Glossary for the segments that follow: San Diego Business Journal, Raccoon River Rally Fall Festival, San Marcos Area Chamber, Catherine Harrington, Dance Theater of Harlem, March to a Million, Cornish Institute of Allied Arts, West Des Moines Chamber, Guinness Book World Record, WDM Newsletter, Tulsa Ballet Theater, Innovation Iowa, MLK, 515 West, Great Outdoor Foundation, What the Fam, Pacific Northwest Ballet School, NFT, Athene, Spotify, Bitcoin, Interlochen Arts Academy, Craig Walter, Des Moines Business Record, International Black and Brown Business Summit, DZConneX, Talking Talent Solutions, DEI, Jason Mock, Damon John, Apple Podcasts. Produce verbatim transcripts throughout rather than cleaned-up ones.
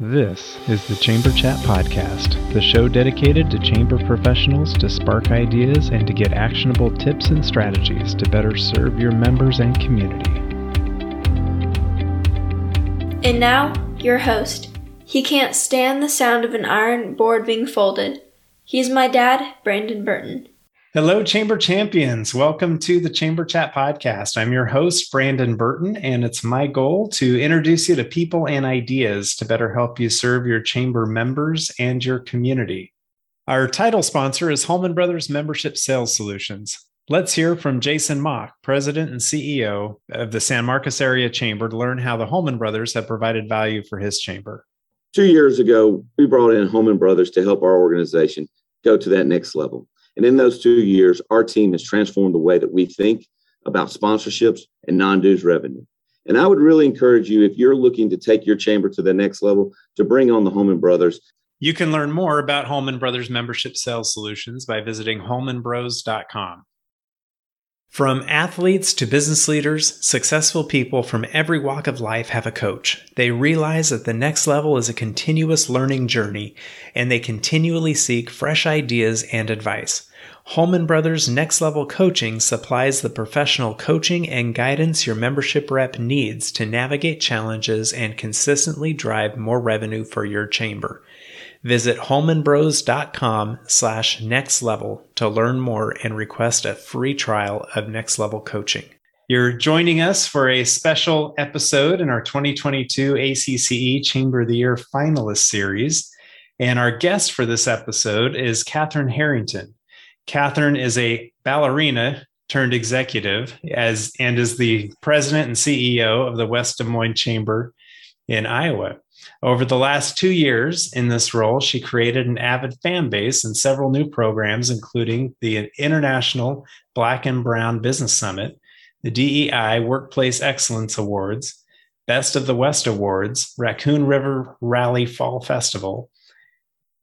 This is the Chamber Chat Podcast, the show dedicated to chamber professionals to spark ideas and to get actionable tips and strategies to better serve your members and community. And now, your host. He can't stand the sound of an iron board being folded. He's my dad, Brandon Burton. Hello, Chamber Champions. Welcome to the Chamber Chat Podcast. I'm your host, Brandon Burton, and it's my goal to introduce you to people and ideas to better help you serve your chamber members and your community. Our title sponsor is Holman Brothers Membership Sales Solutions. Let's hear from Jason Mock, President and C E O of the San Marcos Area Chamber, to learn how the Holman Brothers have provided value for his chamber. Two years ago, we brought in Holman Brothers to help our organization go to that next level. And in those two years, our team has transformed the way that we think about sponsorships and non-dues revenue. And I would really encourage you, if you're looking to take your chamber to the next level, to bring on the Holman Brothers. You can learn more about Holman Brothers Membership Sales Solutions by visiting holman bros dot com. From athletes to business leaders, successful people from every walk of life have a coach. They realize that the next level is a continuous learning journey, and they continually seek fresh ideas and advice. Holman Brothers Next Level Coaching supplies the professional coaching and guidance your membership rep needs to navigate challenges and consistently drive more revenue for your chamber. Visit holman bros dot com slash next level to learn more and request a free trial of Next Level Coaching. You're joining us for a special episode in our twenty twenty-two A C C E Chamber of the Year Finalist Series. And our guest for this episode is Catherine Harrington. Catherine is a ballerina turned executive as and is the president and C E O of the West Des Moines Chamber in Iowa. Over the last two years in this role, she created an avid fan base and several new programs, including the International Black and Brown Business Summit, the D E I Workplace Excellence Awards, Best of the West Awards, Raccoon River Rally Fall Festival,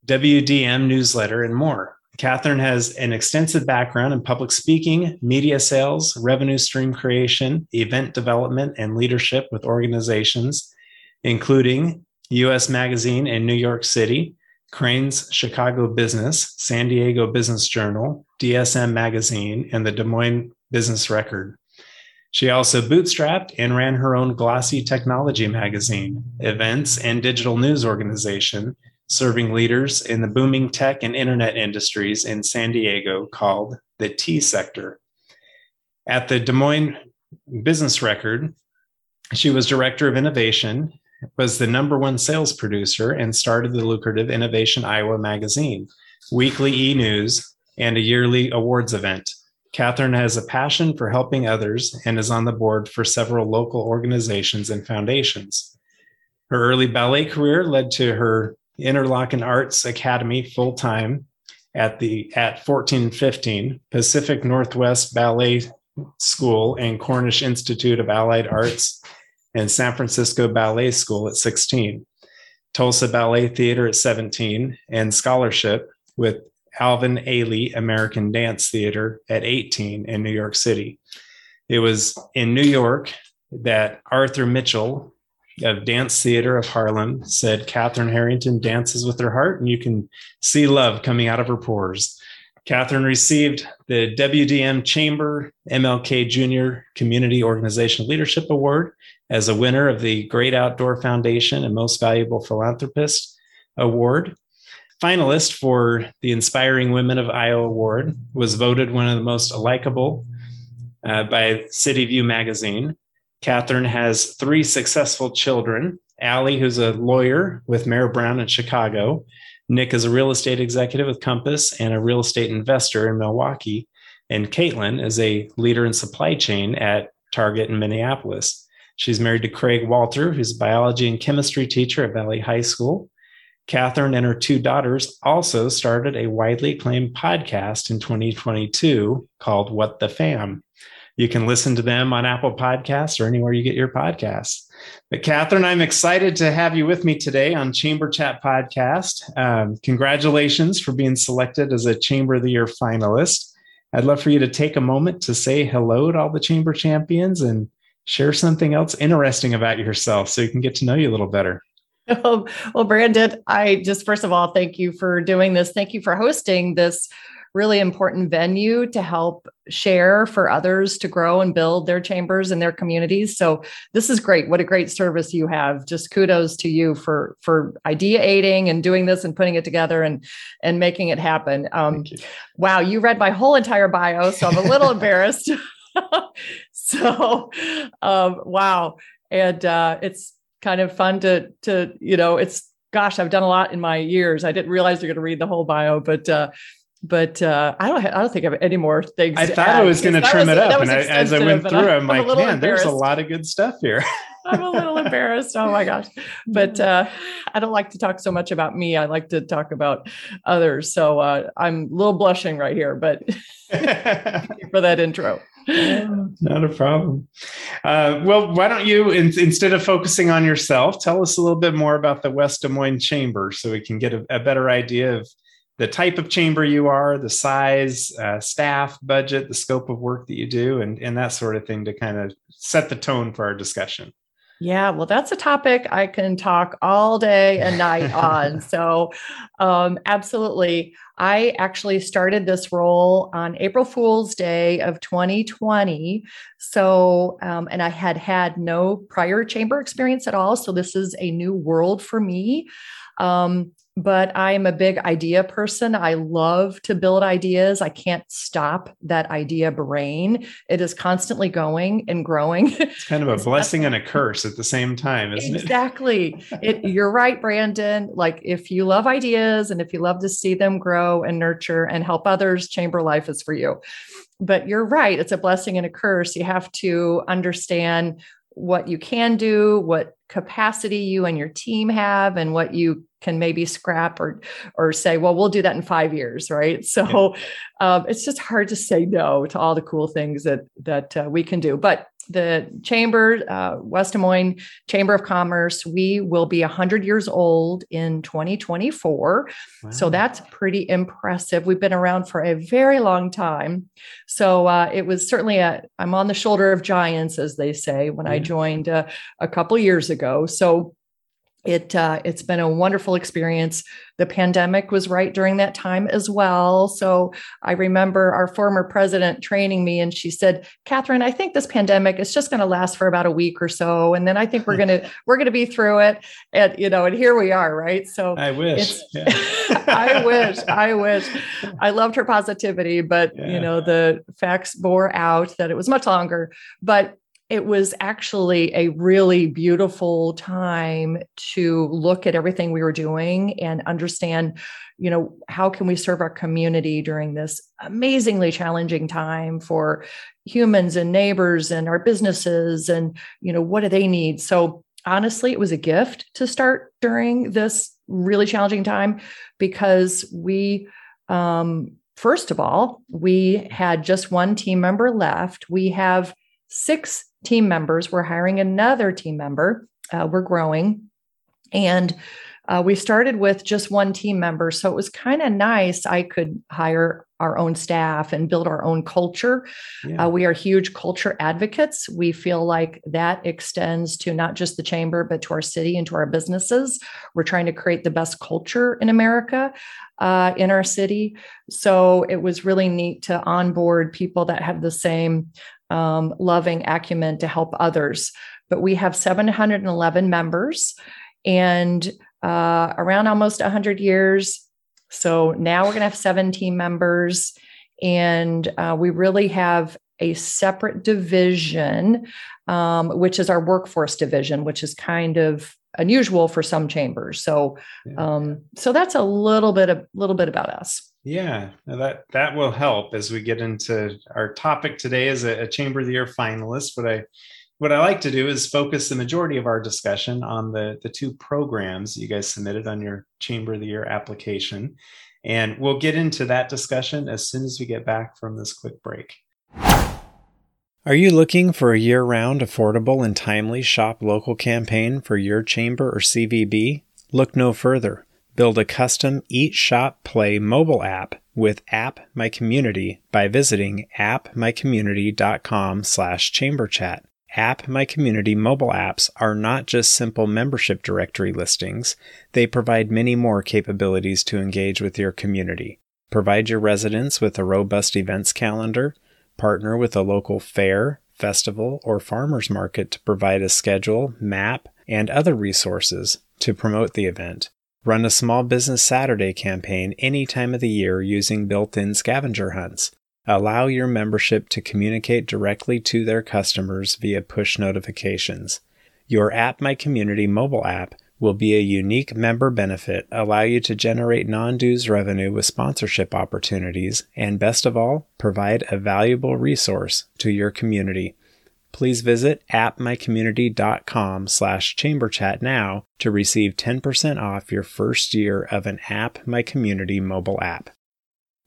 W D M Newsletter, and more. Catherine has an extensive background in public speaking, media sales, revenue stream creation, event development, and leadership with organizations, including U S Magazine in New York City, Crane's Chicago Business, San Diego Business Journal, D S M Magazine, and the Des Moines Business Record. She also bootstrapped and ran her own glossy technology magazine, events, and digital news organization, serving leaders in the booming tech and internet industries in San Diego called the T Sector. At the Des Moines Business Record, she was Director of Innovation, was the number one sales producer, and started the lucrative Innovation Iowa magazine, weekly e-news, and a yearly awards event. Catherine has a passion for helping others and is on the board for several local organizations and foundations. Her early ballet career led to her Interlochen Arts Academy full-time at the at fourteen fifteen Pacific Northwest Ballet School and Cornish Institute of Allied Arts, and San Francisco Ballet School at sixteen, Tulsa Ballet Theater at seventeen, and scholarship with Alvin Ailey American Dance Theater at eighteen in New York City. It was in New York that Arthur Mitchell of Dance Theater of Harlem said, "Catherine Harrington dances with her heart, and you can see love coming out of her pores." Catherine received the W D M Chamber M L K Junior Community Organization Leadership Award as a winner of the Great Outdoor Foundation and Most Valuable Philanthropist Award. Finalist for the Inspiring Women of Iowa Award, was voted one of the most likable uh, by City View magazine. Catherine has three successful children. Allie, who's a lawyer with Mayor Brown in Chicago. Nick is a real estate executive with Compass and a real estate investor in Milwaukee. And Caitlin is a leader in supply chain at Target in Minneapolis. She's married to Craig Walter, who's a biology and chemistry teacher at Valley High School. Catherine and her two daughters also started a widely acclaimed podcast in twenty twenty-two called What the Fam. You can listen to them on Apple Podcasts or anywhere you get your podcasts. But Catherine, I'm excited to have you with me today on Chamber Chat Podcast. Um, congratulations for being selected as a Chamber of the Year finalist. I'd love for you to take a moment to say hello to all the Chamber Champions and share something else interesting about yourself so you can get to know you a little better. Um, well, Brandon, I just, first of all, thank you for doing this. Thank you for hosting this really important venue to help share for others to grow and build their chambers and their communities. So this is great. What a great service you have. Just kudos to you for, for ideating and doing this and putting it together and, and making it happen. Um, you. Wow. You read my whole entire bio, so I'm a little embarrassed. So, um, wow. And uh, it's kind of fun to, to, you know, it's, gosh, I've done a lot in my years. I didn't realize you're going to read the whole bio, but uh, But uh, I don't. I don't think I have any more things. I to thought add. I was going to trim was, it up, and I, as I went through, I'm, I'm like, man, there's a lot of good stuff here. I'm a little embarrassed. Oh my gosh! But uh, I don't like to talk so much about me. I like to talk about others. So uh, I'm a little blushing right here. But thank you for that intro. Not a problem. Uh, well, why don't you, in, instead of focusing on yourself, tell us a little bit more about the West Des Moines Chamber, so we can get a, a better idea of the type of chamber you are, the size, uh, staff, budget, the scope of work that you do, and, and that sort of thing to kind of set the tone for our discussion. Yeah, well, that's a topic I can talk all day and night on. So um, absolutely. I actually started this role on April Fool's Day of twenty twenty. So, um, and I had had no prior chamber experience at all. So this is a new world for me. Um, But I'm a big idea person. I love to build ideas. I can't stop that idea brain. It is constantly going and growing. It's kind of a blessing and a curse at the same time, isn't it? Exactly. It, you're right, Brandon. Like if you love ideas and if you love to see them grow and nurture and help others, chamber life is for you. But you're right. It's a blessing and a curse. You have to understand what you can do, what capacity you and your team have, and what you can maybe scrap or, or say, well, we'll do that in five years. Right. So yeah. um, it's just hard to say no to all the cool things that, that uh, we can do, but the chamber, uh, West Des Moines Chamber of Commerce, we will be a hundred years old in twenty twenty-four. Wow. So that's pretty impressive. We've been around for a very long time. So uh, it was certainly a, I'm on the shoulder of giants, as they say, when yeah. I joined uh, a couple years ago. So It uh, it's been a wonderful experience. The pandemic was right during that time as well. So I remember our former president training me and she said, Catherine, I think this pandemic is just going to last for about a week or so. And then I think we're going to, we're going to be through it. And, you know, and here we are. Right. So I wish, yeah. I wish, I wish I loved her positivity, but yeah. you know, the facts bore out that it was much longer, but it was actually a really beautiful time to look at everything we were doing and understand, you know, how can we serve our community during this amazingly challenging time for humans and neighbors and our businesses and, you know, what do they need? So honestly, it was a gift to start during this really challenging time because we, um, first of all, we had just one team member left. We have six team members. We're hiring another team member. Uh, we're growing. And uh, we started with just one team member. So it was kind of nice. I could hire our own staff and build our own culture. Yeah. Uh, we are huge culture advocates. We feel like that extends to not just the chamber, but to our city and to our businesses. We're trying to create the best culture in America, uh, in our city. So it was really neat to onboard people that have the same Um, loving acumen to help others. But we have seven hundred eleven members and uh, around almost one hundred years. So now we're going to have seven team members. And uh, we really have a separate division, um, which is our workforce division, which is kind of unusual for some chambers. So um, so that's a little bit, a little bit about us. Yeah, that, that will help as we get into our topic today as a, a Chamber of the Year finalist. What I what I like to do is focus the majority of our discussion on the, the two programs you guys submitted on your Chamber of the Year application. And we'll get into that discussion as soon as we get back from this quick break. Are you looking for a year-round, affordable, and timely shop local campaign for your chamber or C V B? Look no further. Build a custom Eat, Shop, Play mobile app with App My Community by visiting app my community dot com slash chamber chat. App My Community mobile apps are not just simple membership directory listings. They provide many more capabilities to engage with your community. Provide your residents with a robust events calendar, partner with a local fair, festival, or farmers market to provide a schedule, map, and other resources to promote the event. Run a Small Business Saturday campaign any time of the year using built-in scavenger hunts. Allow your membership to communicate directly to their customers via push notifications. Your App My Community mobile app will be a unique member benefit, allow you to generate non-dues revenue with sponsorship opportunities, and best of all, provide a valuable resource to your community. Please visit appmycommunity.com slash chamberchat now to receive ten percent off your first year of an App My Community mobile app.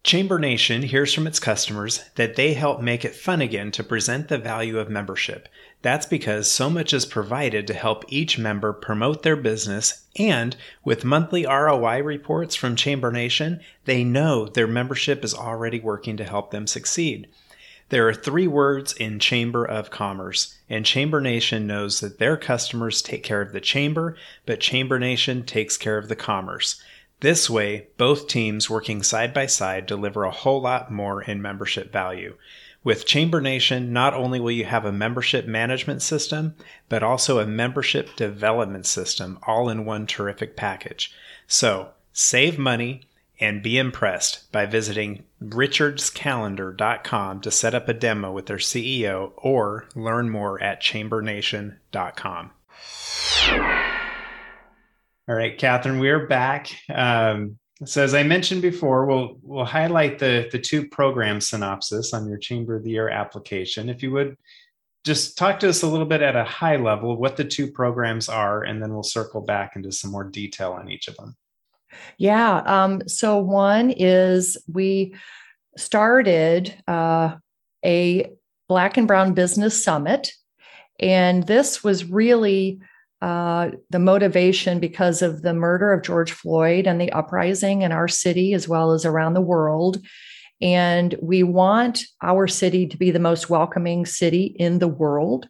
Chamber Nation hears from its customers that they help make it fun again to present the value of membership. That's because so much is provided to help each member promote their business, and with monthly R O I reports from Chamber Nation, they know their membership is already working to help them succeed. There are three words in Chamber of Commerce, and Chamber Nation knows that their customers take care of the chamber, but Chamber Nation takes care of the commerce. This way, both teams working side by side deliver a whole lot more in membership value. With Chamber Nation, not only will you have a membership management system, but also a membership development system, all in one terrific package. So, save money and be impressed by visiting richards calendar dot com to set up a demo with their C E O or learn more at chamber nation dot com. All right, Catherine, we're back. Um, so as I mentioned before, we'll we'll highlight the, the two program synopsis on your Chamber of the Year application. If you would, just talk to us a little bit at a high level what the two programs are, and then we'll circle back into some more detail on each of them. Yeah. Um, so one is we started uh, a Black and Brown Business Summit, and this was really Uh, the motivation because of the murder of George Floyd and the uprising in our city, as well as around the world. And we want our city to be the most welcoming city in the world.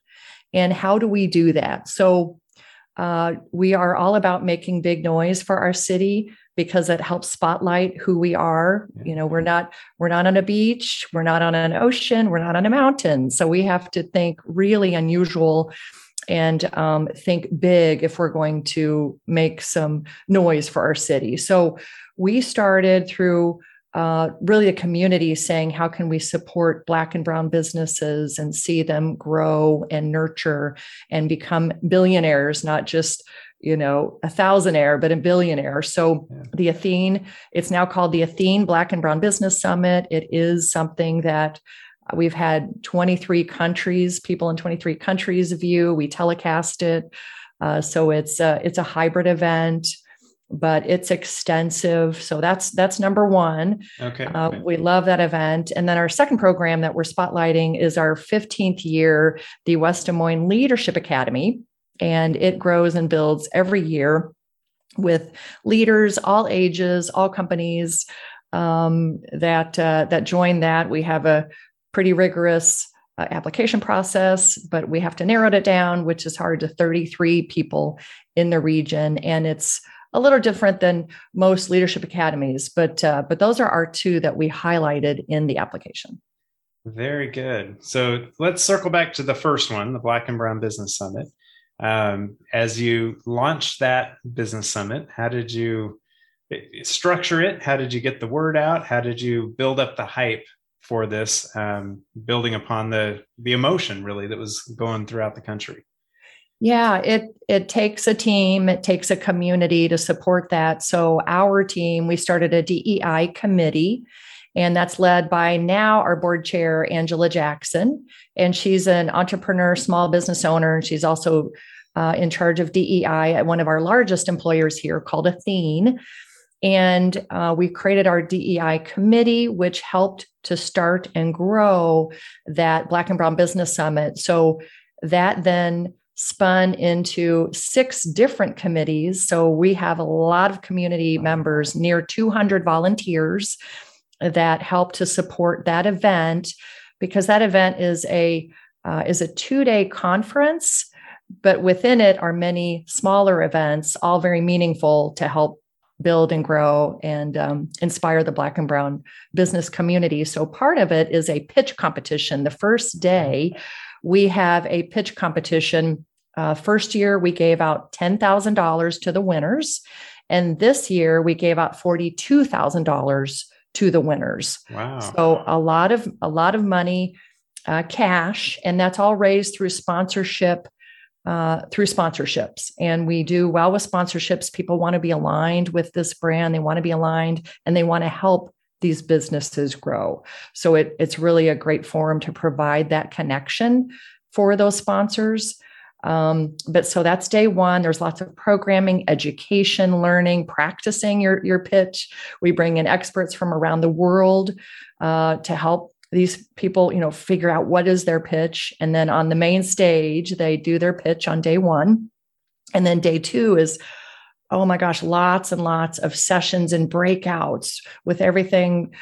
And how do we do that? So uh, we are all about making big noise for our city because it helps spotlight who we are. You know, we're not, we're not on a beach, we're not on an ocean, we're not on a mountain. So we have to think really unusual and um, think big if we're going to make some noise for our city. So we started through uh, really the community saying, how can we support Black and Brown businesses and see them grow and nurture and become billionaires, not just, you know, a thousandaire, but a billionaire. So yeah. the Athene, it's now called the Athene Black and Brown Business Summit. It is something that we've had twenty-three countries, people in twenty-three countries view. We telecast it. Uh, so it's a, it's a hybrid event, but it's extensive. So that's that's number one. Okay. Uh, we love that event. And then our second program that we're spotlighting is our fifteenth year, the West Des Moines Leadership Academy. And it grows and builds every year with leaders, all ages, all companies um, that uh, that join that. We have a pretty rigorous uh, application process, but we have to narrow it down, which is hard, to thirty-three people in the region. And it's a little different than most leadership academies, but uh, but those are our two that we highlighted in the application. Very good. So let's circle back to the first one, the Black and Brown Business Summit. Um, as you launched that business summit, how did you structure it? How did you get the word out? How did you build up the hype for this, um, building upon the the emotion really that was going throughout the country? Yeah, it it takes a team, it takes a community to support that. So our team, we started a D E I committee, and that's led by now our board chair, Angela Jackson, and she's an entrepreneur, small business owner, and she's also uh, in charge of D E I at one of our largest employers here called Athene. And uh, we created our D E I committee, which helped to start and grow that Black and Brown Business Summit. So that then spun into six different committees. So we have a lot of community members, near two hundred volunteers that help to support that event, because that event is a uh, is a two-day conference, but within it are many smaller events, all very meaningful to help build and grow and um, inspire the Black and Brown business community. So part of it is a pitch competition. The first day, we have a pitch competition. Uh, first year, we gave out ten thousand dollars to the winners. And this year, we gave out forty-two thousand dollars to the winners. Wow. So a lot of, a lot of money, uh, cash, and that's all raised through sponsorship, uh, through sponsorships. And we do well with sponsorships. People want to be aligned with this brand. They want to be aligned and they want to help these businesses grow. So it, it's really a great forum to provide that connection for those sponsors. Um, but so that's day one. There's lots of programming, education, learning, practicing your, your pitch. We bring in experts from around the world uh, to help these people, you know, figure out what is their pitch. And then on the main stage, they do their pitch on day one. And then day two is, oh my gosh, lots and lots of sessions and breakouts with everything,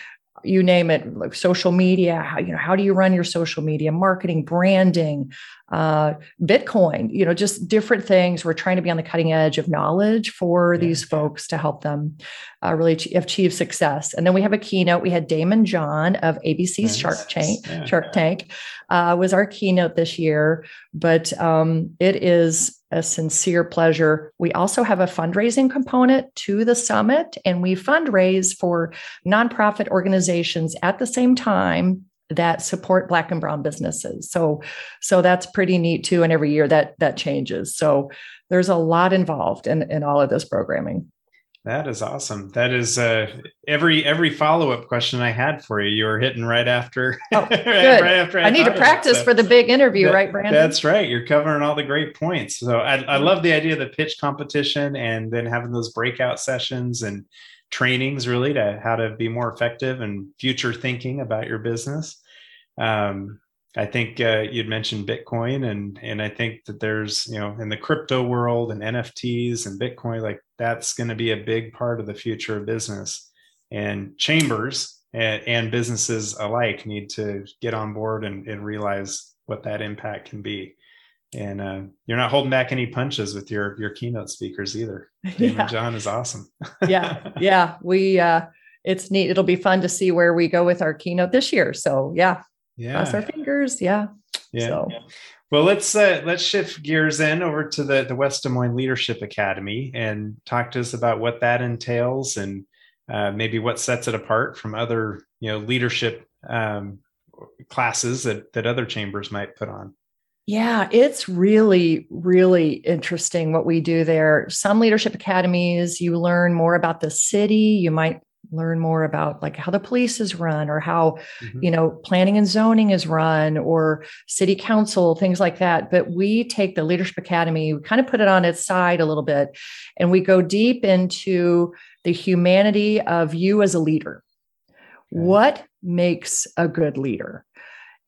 you name it, like social media, how, you know, how do you run your social media, marketing, branding, uh, Bitcoin, you know, just different things. We're trying to be on the cutting edge of knowledge for yeah. these folks to help them uh, really achieve success. And then we have a keynote. We had Damon John of A B C's nice. Shark Tank, yeah. Shark Tank uh, was our keynote this year, but um, it is a sincere pleasure. We also have a fundraising component to the summit, and we fundraise for nonprofit organizations at the same time that support Black and Brown businesses. So, so that's pretty neat too. And every year that that changes. So there's a lot involved in, in all of this programming. That is awesome. That is uh, every every follow-up question I had for you. You were hitting right after. Oh, good. right after I, I need to practice so. for the big interview, that, right, Brandon? That's right. You're covering all the great points. So I, I love the idea of the pitch competition and then having those breakout sessions and trainings really to how to be more effective and future thinking about your business. Um, I think uh, you'd mentioned Bitcoin, and and I think that there's, you know, in the crypto world and N F Ts and Bitcoin, like that's going to be a big part of the future of business, and chambers and, and businesses alike need to get on board and, and realize what that impact can be. And uh, you're not holding back any punches with your your keynote speakers either. Damon yeah. John is awesome. yeah, yeah, we uh, it's neat. It'll be fun to see where we go with our keynote this year. So yeah. Yeah. Cross our fingers. Yeah. Yeah. So. yeah. Well, let's uh, let's shift gears then over to the, the West Des Moines Leadership Academy and talk to us about what that entails and uh, maybe what sets it apart from other, you know, leadership um, classes that, that other chambers might put on. Yeah, it's really, really interesting what we do there. Some leadership academies, you learn more about the city. You might learn more about like how the police is run or how, mm-hmm. you know, planning and zoning is run or city council, things like that. But we take the Leadership Academy, we kind of put it on its side a little bit, and we go deep into the humanity of you as a leader. Okay. What makes a good leader?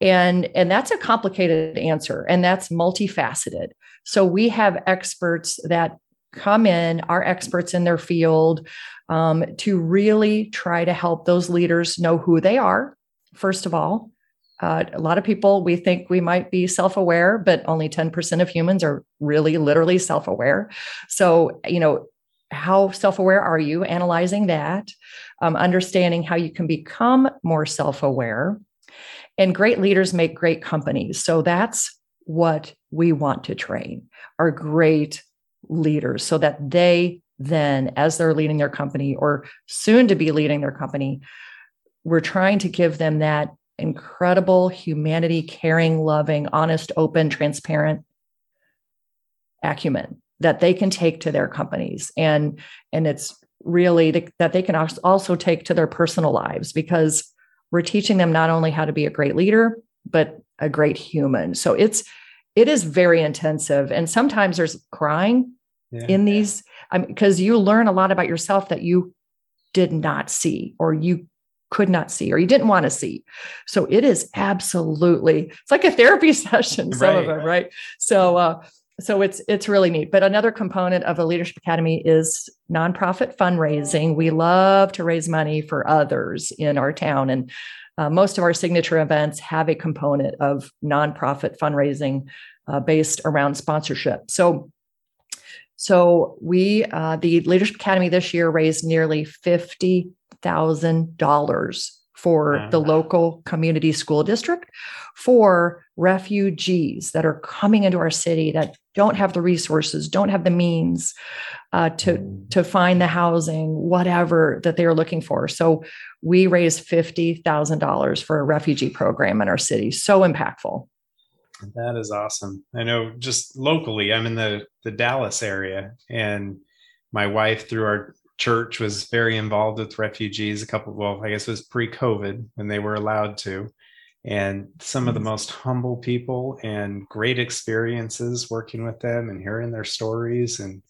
And, and that's a complicated answer, and that's multifaceted. So we have experts that come in, are experts in their field, um, to really try to help those leaders know who they are. First of all, uh, a lot of people, we think we might be self-aware, but only ten percent of humans are really literally self-aware. So, you know, how self-aware are you? Analyzing that, um, understanding how you can become more self-aware, and great leaders make great companies. So that's what we want to train, our great leaders, so that they then, as they're leading their company or soon to be leading their company, we're trying to give them that incredible humanity, caring, loving, honest, open, transparent acumen that they can take to their companies. And, and it's really th- that they can also take to their personal lives, because we're teaching them not only how to be a great leader, but a great human. So it's It is very intensive. And sometimes there's crying yeah. in these, because I mean, you learn a lot about yourself that you did not see, or you could not see, or you didn't want to see. So it is absolutely, it's like a therapy session, some right. of them, right? So, uh, So it's it's really neat. But another component of a leadership academy is nonprofit fundraising. We love to raise money for others in our town, and uh, most of our signature events have a component of nonprofit fundraising uh, based around sponsorship. So, so we uh, the Leadership Academy this year raised nearly fifty thousand dollars for wow. the local community school district, for refugees that are coming into our city that don't have the resources, don't have the means uh, to, to find the housing, whatever that they are looking for. So we raised fifty thousand dollars for a refugee program in our city. So impactful. That is awesome. I know just locally, I'm in the, the Dallas area, and my wife through our church was very involved with refugees a couple, well, I guess it was pre-COVID when they were allowed to. And some of the most humble people, and great experiences working with them and hearing their stories, and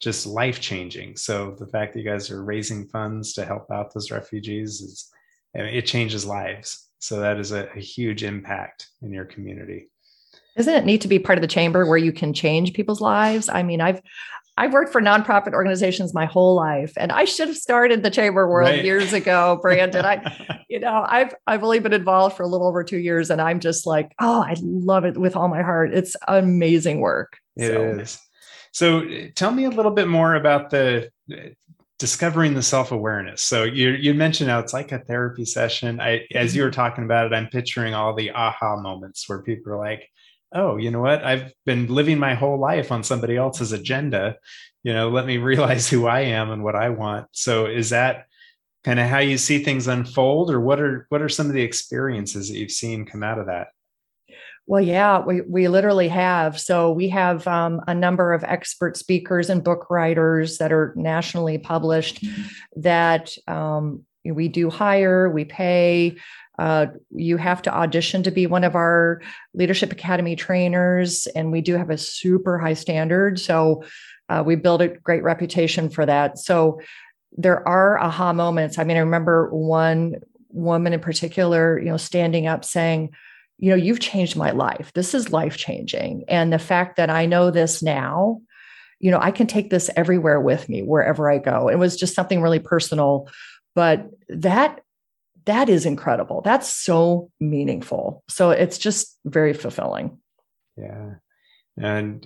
just life-changing. So the fact that you guys are raising funds to help out those refugees, is, I mean, it changes lives. So that is a, a huge impact in your community. Isn't it neat to be part of the chamber where you can change people's lives? I mean, I've I've worked for nonprofit organizations my whole life, and I should have started the chamber world right. years ago, Brandon. I, you know, I've I've only been involved for a little over two years, and I'm just like, oh, I love it with all my heart. It's amazing work. It so. is. So, tell me a little bit more about the discovering the self-awareness. So you you mentioned how it's like a therapy session. I, as you were talking about it, I'm picturing all the aha moments where people are like, oh, you know what? I've been living my whole life on somebody else's agenda. You know, let me realize who I am and what I want. So is that kind of how you see things unfold, or what are, what are some of the experiences that you've seen come out of that? Well, yeah, we, we literally have. So we have um, a number of expert speakers and book writers that are nationally published mm-hmm. that um, we do hire, we pay. Uh, you have to audition to be one of our Leadership Academy trainers, and we do have a super high standard. So uh, we build a great reputation for that. So there are aha moments. I mean, I remember one woman in particular, you know, standing up saying, you know, you've changed my life. This is life-changing. And the fact that I know this now, you know, I can take this everywhere with me, wherever I go. It was just something really personal, but that That is incredible. That's so meaningful. So it's just very fulfilling. Yeah. And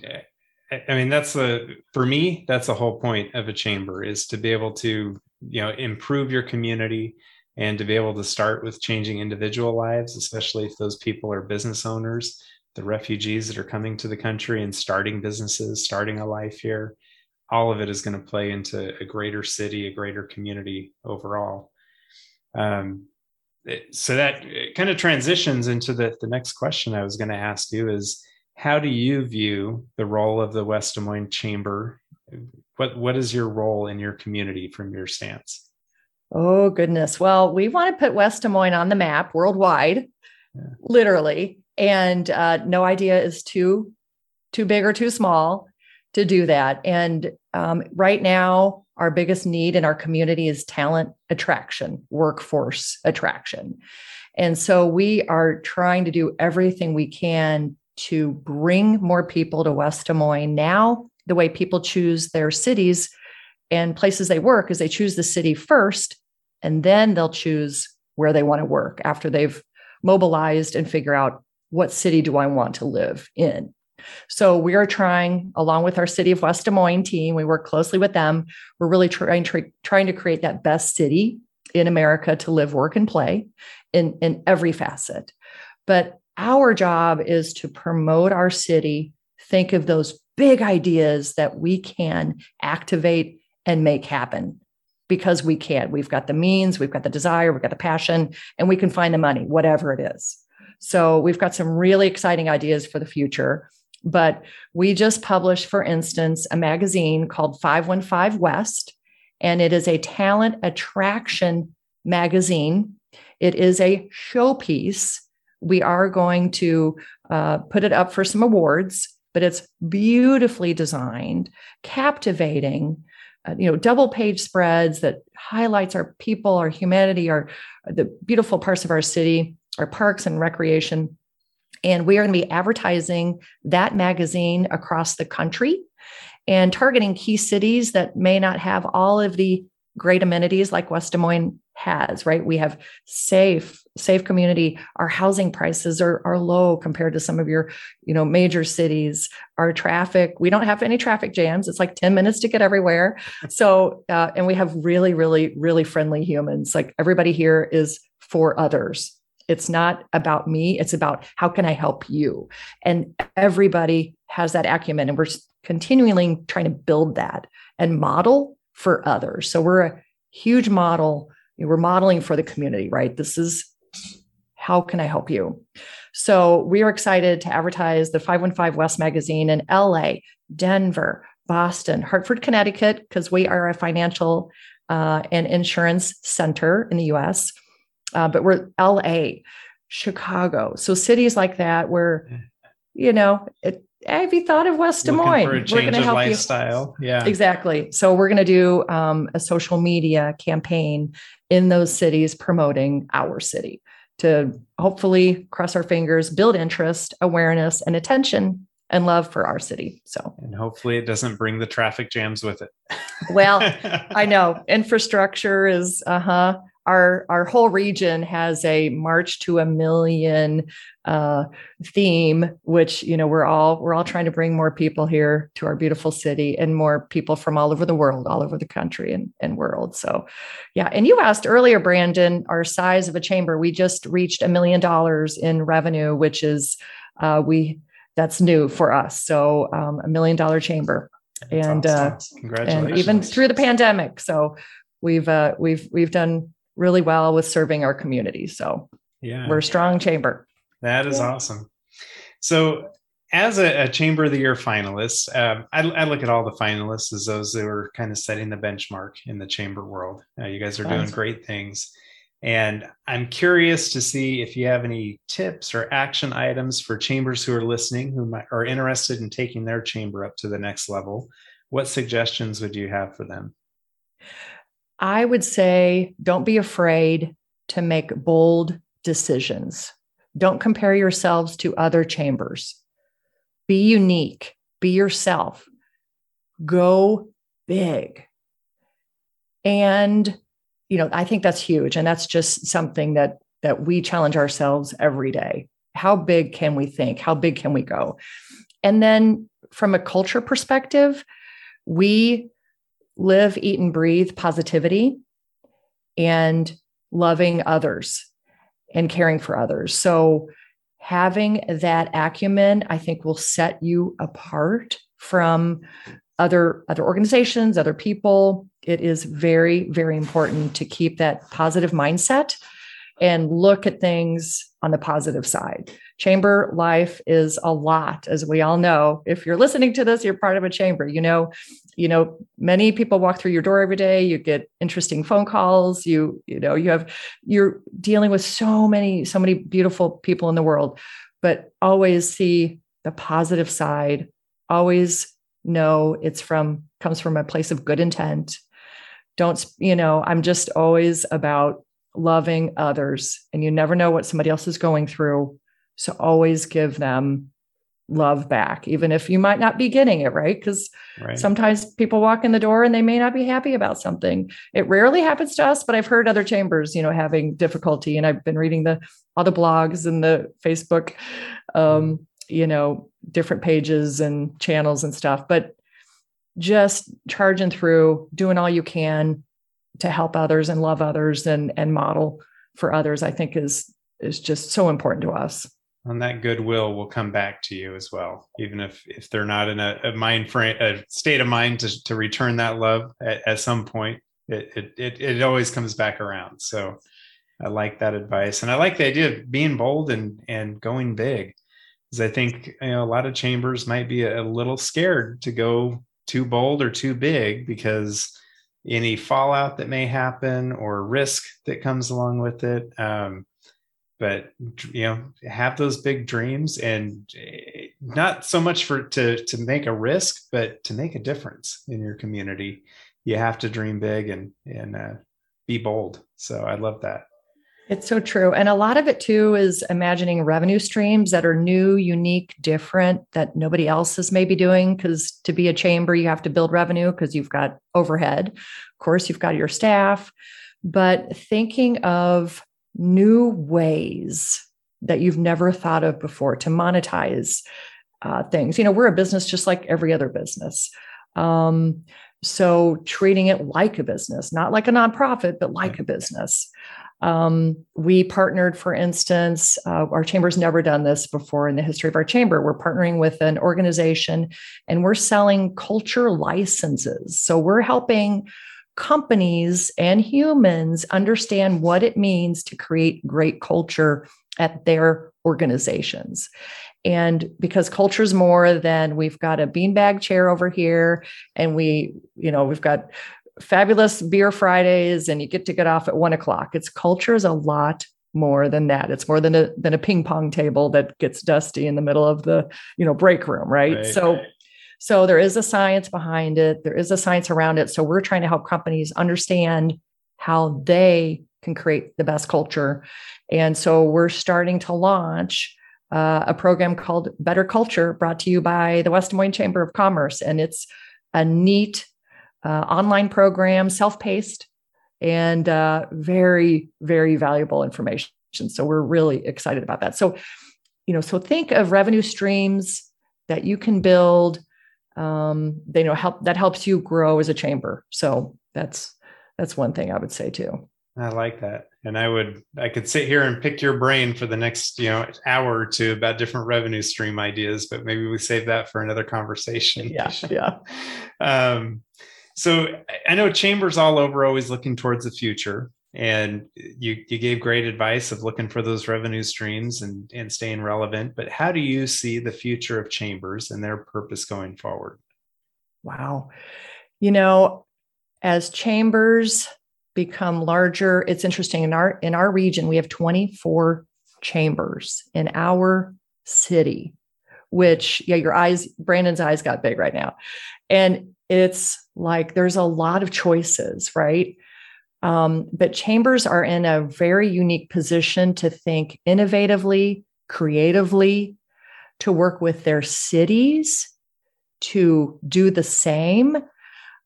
I mean, that's the, for me, that's the whole point of a chamber, is to be able to, you know, improve your community, and to be able to start with changing individual lives, especially if those people are business owners, the refugees that are coming to the country and starting businesses, starting a life here. All of it is going to play into a greater city, a greater community overall. Um, so that kind of transitions into the, the next question I was going to ask you is, how do you view the role of the West Des Moines Chamber? What, what is your role in your community from your stance? Oh, goodness. Well, we want to put West Des Moines on the map worldwide, yeah. literally, and uh, no idea is too, too big or too small to do that. And um, right now, our biggest need in our community is talent attraction, workforce attraction. And so we are trying to do everything we can to bring more people to West Des Moines. Now, the way people choose their cities and places they work is they choose the city first, and then they'll choose where they want to work after they've mobilized and figure out, what city do I want to live in? So we are trying, along with our City of West Des Moines team, we work closely with them. We're really trying to, trying to create that best city in America to live, work, and play in, in every facet. But our job is to promote our city, think of those big ideas that we can activate and make happen, because we can. We've got the means, we've got the desire, we've got the passion, and we can find the money, whatever it is. So we've got some really exciting ideas for the future. But we just published, for instance, a magazine called five one five West, and it is a talent attraction magazine. It is a showpiece. We are going to uh, put it up for some awards, but it's beautifully designed, captivating, uh, you know, double page spreads that highlights our people, our humanity, our the beautiful parts of our city, our parks and recreation. And we are going to be advertising that magazine across the country and targeting key cities that may not have all of the great amenities like West Des Moines has, right? We have safe, safe community. Our housing prices are, are low compared to some of your, you know, major cities. Our traffic, we don't have any traffic jams. It's like ten minutes to get everywhere. So, uh, and we have really, really, really friendly humans. Like everybody here is for others. It's not about me. It's about how can I help you? And everybody has that acumen. And we're continually trying to build that and model for others. So we're a huge model. We're modeling for the community, right? This is how can I help you? So we are excited to advertise the five fifteen West magazine in L A, Denver, Boston, Hartford, Connecticut, because we are a financial uh, and insurance center in the U S, uh, but we're L A, Chicago. So cities like that where, you know, it, have you thought of West Des Moines? Looking for a change of lifestyle. Yeah, exactly. So we're going to do um, a social media campaign in those cities promoting our city to hopefully, cross our fingers, build interest, awareness, and attention and love for our city. So, and hopefully it doesn't bring the traffic jams with it. Well, I know infrastructure is, uh-huh. Our our whole region has a March to a Million uh, theme, which, you know, we're all we're all trying to bring more people here to our beautiful city and more people from all over the world, all over the country and, and world. So, yeah. And you asked earlier, Brandon, our size of a chamber. We just reached a million dollars in revenue, which is uh, we that's new for us. So um, a million dollar chamber. That's and awesome. uh, Congratulations. And even through the pandemic. So we've uh, we've we've done really well with serving our community. So yeah, we're a strong chamber. That is yeah. awesome. So as a, a Chamber of the Year finalist, um, I, I look at all the finalists as those who are kind of setting the benchmark in the chamber world. Uh, you guys are doing great things. And I'm curious to see if you have any tips or action items for chambers who are listening, who might, are interested in taking their chamber up to the next level. What suggestions would you have for them? I would say, don't be afraid to make bold decisions. Don't compare yourselves to other chambers. Be unique, be yourself, go big. And, you know, I think that's huge. And that's just something that, that we challenge ourselves every day. How big can we think? How big can we go? And then from a culture perspective, we live, eat, and breathe positivity and loving others and caring for others. So having that acumen, I think, will set you apart from other, other organizations, other people. It is very, very important to keep that positive mindset and look at things on the positive side. Chamber life is a lot, as we all know. If you're listening to this, you're part of a chamber. You know, you know, many people walk through your door every day. You get interesting phone calls. You, you know, you have, you're dealing with so many, so many beautiful people in the world, but always see the positive side. Always know it's from, comes from a place of good intent. Don't, you know, I'm just always about loving others, and you never know what somebody else is going through. So always give them love back, even if you might not be getting it right. Because right. sometimes people walk in the door and they may not be happy about something. It rarely happens to us, but I've heard other chambers, you know, having difficulty. And I've been reading the all the blogs and the Facebook, um, you know, different pages and channels and stuff. But just charging through, doing all you can to help others and love others and and model for others, I think is is just so important to us. And that goodwill will come back to you as well, even if if they're not in a, a mind frame, a state of mind to, to return that love at, at some point. It, it it always comes back around. So I like that advice, and I like the idea of being bold and and going big, because I think, you know, a lot of chambers might be a, a little scared to go too bold or too big because any fallout that may happen or risk that comes along with it. Um, But, you know, have those big dreams, and not so much for to to make a risk, but to make a difference in your community. You have to dream big and and uh, be bold. So I love that. It's so true. And a lot of it too is imagining revenue streams that are new, unique, different, that nobody else is maybe doing. Because to be a chamber, you have to build revenue because you've got overhead. Of course, you've got your staff, but thinking of new ways that you've never thought of before to monetize uh, things. You know, we're a business just like every other business. Um, so treating it like a business, not like a nonprofit, but like a business. Um, we partnered, for instance, uh, our chamber's never done this before in the history of our chamber. We're partnering with an organization and we're selling culture licenses. So we're helping companies and humans understand what it means to create great culture at their organizations. And because culture is more than we've got a beanbag chair over here and we, you know, we've got fabulous beer Fridays and you get to get off at one o'clock. It's culture is a lot more than that. It's more than a, than a ping pong table that gets dusty in the middle of the, you know, break room. Right. right. So, so there is a science behind it. There is a science around it. So we're trying to help companies understand how they can create the best culture. And so we're starting to launch uh, a program called Better Culture, brought to you by the West Des Moines Chamber of Commerce. And it's a neat uh, online program, self-paced, and uh, very, very valuable information. So we're really excited about that. So, you know, so think of revenue streams that you can build. Um, they you know help that helps you grow as a chamber. So that's that's one thing I would say too. I like that. And I would, I could sit here and pick your brain for the next, you know, hour or two about different revenue stream ideas, but maybe we save that for another conversation. Yeah. Yeah. Um, so I know chambers all over are always looking towards the future, and you, you gave great advice of looking for those revenue streams and, and staying relevant, but how do you see the future of chambers and their purpose going forward? Wow. You know, as chambers become larger. It's interesting in our, in our region, we have twenty-four chambers in our city, which yeah, your eyes, Brandon's eyes got big right now. And it's like, there's a lot of choices, right? Um, but chambers are in a very unique position to think innovatively, creatively, to work with their cities, to do the same.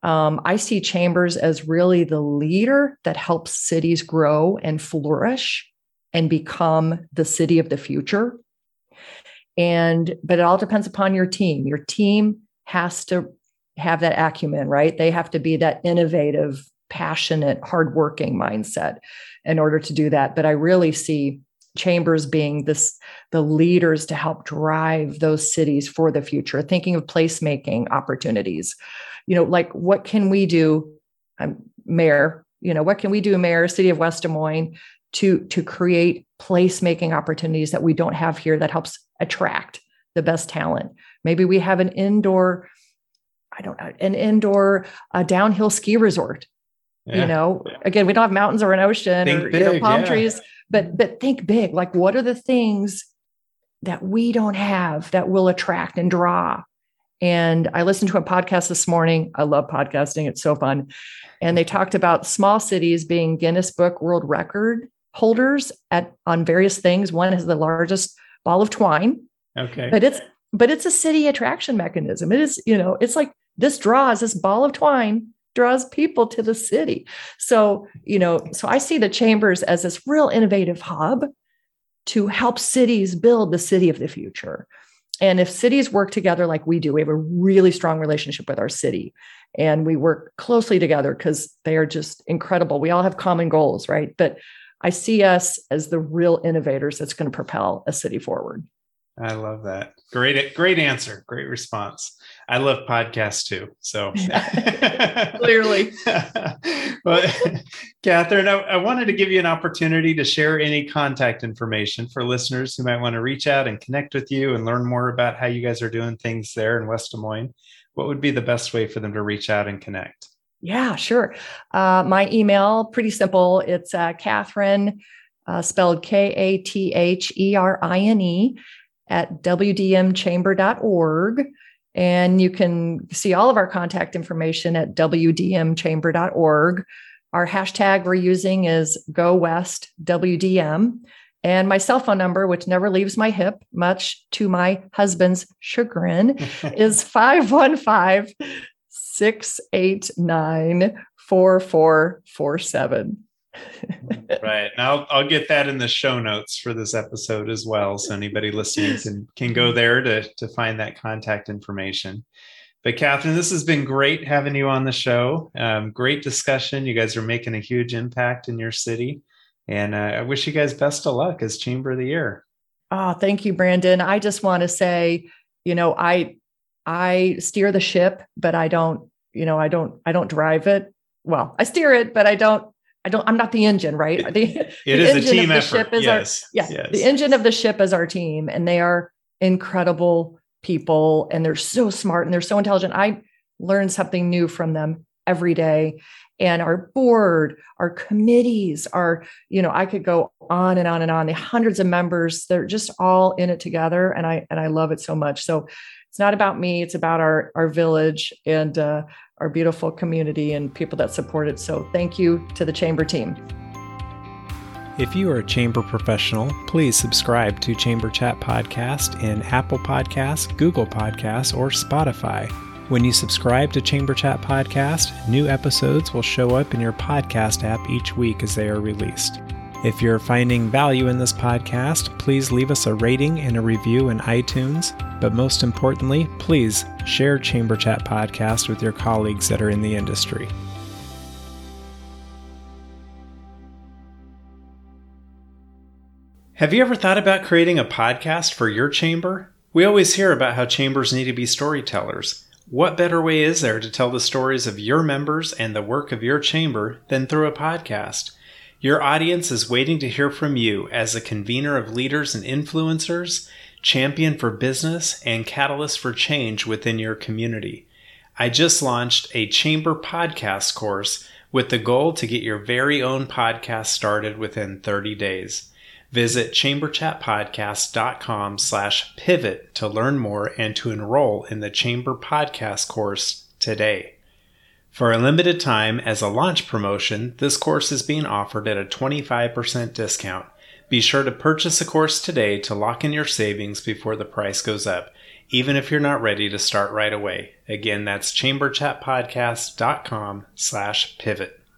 Um, I see chambers as really the leader that helps cities grow and flourish and become the city of the future. And, but it all depends upon your team. Your team has to have that acumen, right? They have to be that innovative, passionate, hardworking mindset in order to do that. But I really see chambers being this, the leaders to help drive those cities for the future, thinking of placemaking opportunities. You know, like what can we do, um, mayor, you know, what can we do, mayor, city of West Des Moines, to, to create placemaking opportunities that we don't have here that helps attract the best talent? Maybe we have an indoor, I don't know, an indoor uh, downhill ski resort. Yeah. You know, again, we don't have mountains or an ocean think or big, you know, palm yeah. trees, but but think big. Like, what are the things that we don't have that will attract and draw? And I listened to a podcast this morning. I love podcasting. It's so fun. And they talked about small cities being Guinness Book World Record holders at on various things. One is the largest ball of twine. Okay. But it's but it's a city attraction mechanism. It is, you know, it's like this draws, this ball of twine draws people to the city. So, you know, so I see the chambers as this real innovative hub to help cities build the city of the future. And if cities work together like we do, we have a really strong relationship with our city and we work closely together because they are just incredible. We all have common goals, right? But I see us as the real innovators that's going to propel a city forward. I love that. Great, great answer. Great response. I love podcasts too. So clearly. Well, Catherine, I, I wanted to give you an opportunity to share any contact information for listeners who might want to reach out and connect with you and learn more about how you guys are doing things there in West Des Moines. What would be the best way for them to reach out and connect? Yeah, sure. Uh, my email, pretty simple. It's uh, Catherine, uh, spelled K A T H E R I N E at W D M chamber dot org. And you can see all of our contact information at W D M chamber dot org. Our hashtag we're using is Go West W D M. And my cell phone number, which never leaves my hip, much to my husband's chagrin, is five one five, six eight nine, four four four seven. Right. And I'll, I'll get that in the show notes for this episode as well. So anybody listening can, can go there to, to find that contact information. But Catherine, this has been great having you on the show. Um, great discussion. You guys are making a huge impact in your city. And uh, I wish you guys best of luck as Chamber of the Year. Oh, thank you, Brandon. I just want to say, you know, I I steer the ship, but I don't, you know, I don't, I don't drive it. Well, I steer it, but I don't, I don't, I'm not the engine, right? It, the, it the is engine a team of the effort. Ship is yes. Our, yeah, yes. The engine of the ship is our team, and they are incredible people, and they're so smart and they're so intelligent. I learn something new from them every day. And our board, our committees, our, you know, I could go on and on and on. The hundreds of members, they're just all in it together. And I, and I love it so much. So it's not about me. It's about our, our village and uh, our beautiful community and people that support it. So thank you to the Chamber team. If you are a Chamber professional, please subscribe to Chamber Chat Podcast in Apple Podcasts, Google Podcasts, or Spotify. When you subscribe to Chamber Chat Podcast, new episodes will show up in your podcast app each week as they are released. If you're finding value in this podcast, please leave us a rating and a review in iTunes. But most importantly, please share Chamber Chat Podcast with your colleagues that are in the industry. Have you ever thought about creating a podcast for your chamber? We always hear about how chambers need to be storytellers. What better way is there to tell the stories of your members and the work of your chamber than through a podcast? Your audience is waiting to hear from you as a convener of leaders and influencers, champion for business, and catalyst for change within your community. I just launched a Chamber Podcast course with the goal to get your very own podcast started within thirty days. Visit chamberchatpodcast.com slash pivot to learn more and to enroll in the Chamber Podcast course today. For a limited time, as a launch promotion, this course is being offered at a twenty-five percent discount. Be sure to purchase the course today to lock in your savings before the price goes up, even if you're not ready to start right away. Again, that's chamberchatpodcast.com slash pivot.